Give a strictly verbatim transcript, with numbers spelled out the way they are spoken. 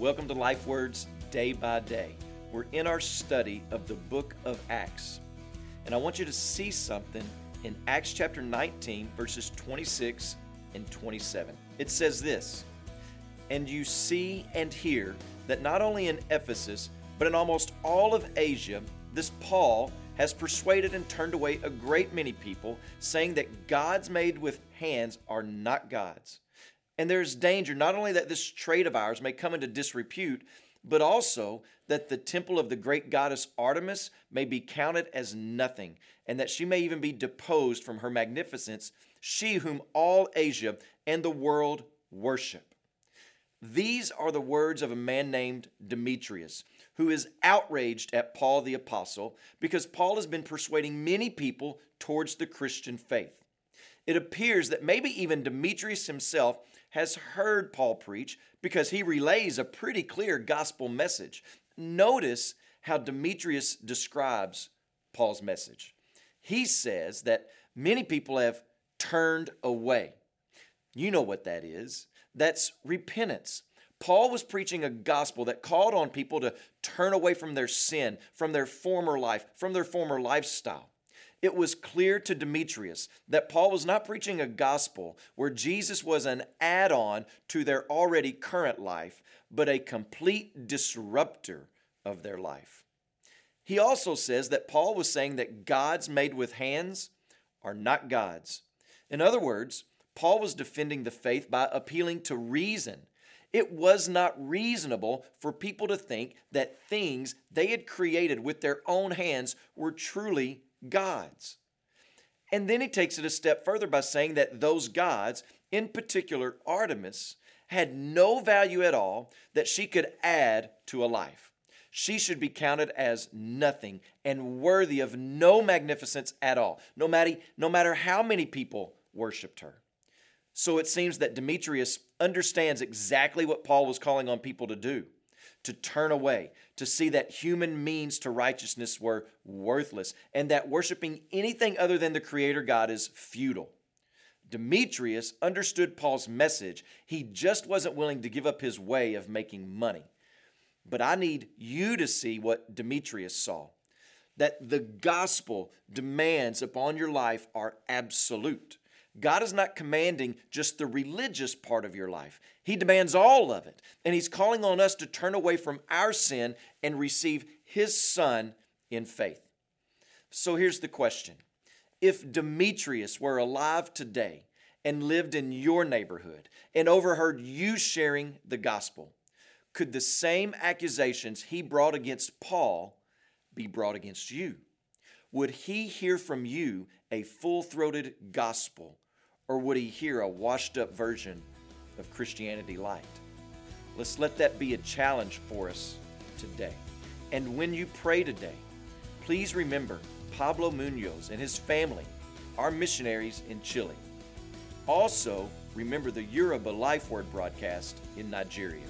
Welcome to LifeWords Day by Day. We're in our study of the book of Acts. And I want you to see something in Acts chapter nineteen, verses twenty-six and twenty-seven. It says this, "And you see and hear that not only in Ephesus, but in almost all of Asia, this Paul has persuaded and turned away a great many people, saying that gods made with hands are not gods. And there is danger not only that this trade of ours may come into disrepute, but also that the temple of the great goddess Artemis may be counted as nothing, and that she may even be deposed from her magnificence, she whom all Asia and the world worship." These are the words of a man named Demetrius, who is outraged at Paul the apostle because Paul has been persuading many people towards the Christian faith. It appears that maybe even Demetrius himself has heard Paul preach because he relays a pretty clear gospel message. Notice how Demetrius describes Paul's message. He says that many people have turned away. You know what that is. That's repentance. Paul was preaching a gospel that called on people to turn away from their sin, from their former life, from their former lifestyle. It was clear to Demetrius that Paul was not preaching a gospel where Jesus was an add-on to their already current life, but a complete disruptor of their life. He also says that Paul was saying that gods made with hands are not gods. In other words, Paul was defending the faith by appealing to reason. It was not reasonable for people to think that things they had created with their own hands were truly gods. And then he takes it a step further by saying that those gods, in particular Artemis, had no value at all that she could add to a life. She should be counted as nothing and worthy of no magnificence at all, no matter, no matter how many people worshipped her. So it seems that Demetrius understands exactly what Paul was calling on people to do, to turn away, to see that human means to righteousness were worthless, and that worshiping anything other than the Creator God is futile. Demetrius understood Paul's message. He just wasn't willing to give up his way of making money. But I need you to see what Demetrius saw, that the gospel demands upon your life are absolute. God is not commanding just the religious part of your life. He demands all of it. And He's calling on us to turn away from our sin and receive His Son in faith. So here's the question. If Demetrius were alive today and lived in your neighborhood and overheard you sharing the gospel, could the same accusations he brought against Paul be brought against you? Would he hear from you a full-throated gospel? Or would he hear a washed-up version of Christianity Light? Let's let that be a challenge for us today. And when you pray today, please remember Pablo Munoz and his family, our missionaries in Chile. Also, remember the Yoruba Life Word broadcast in Nigeria.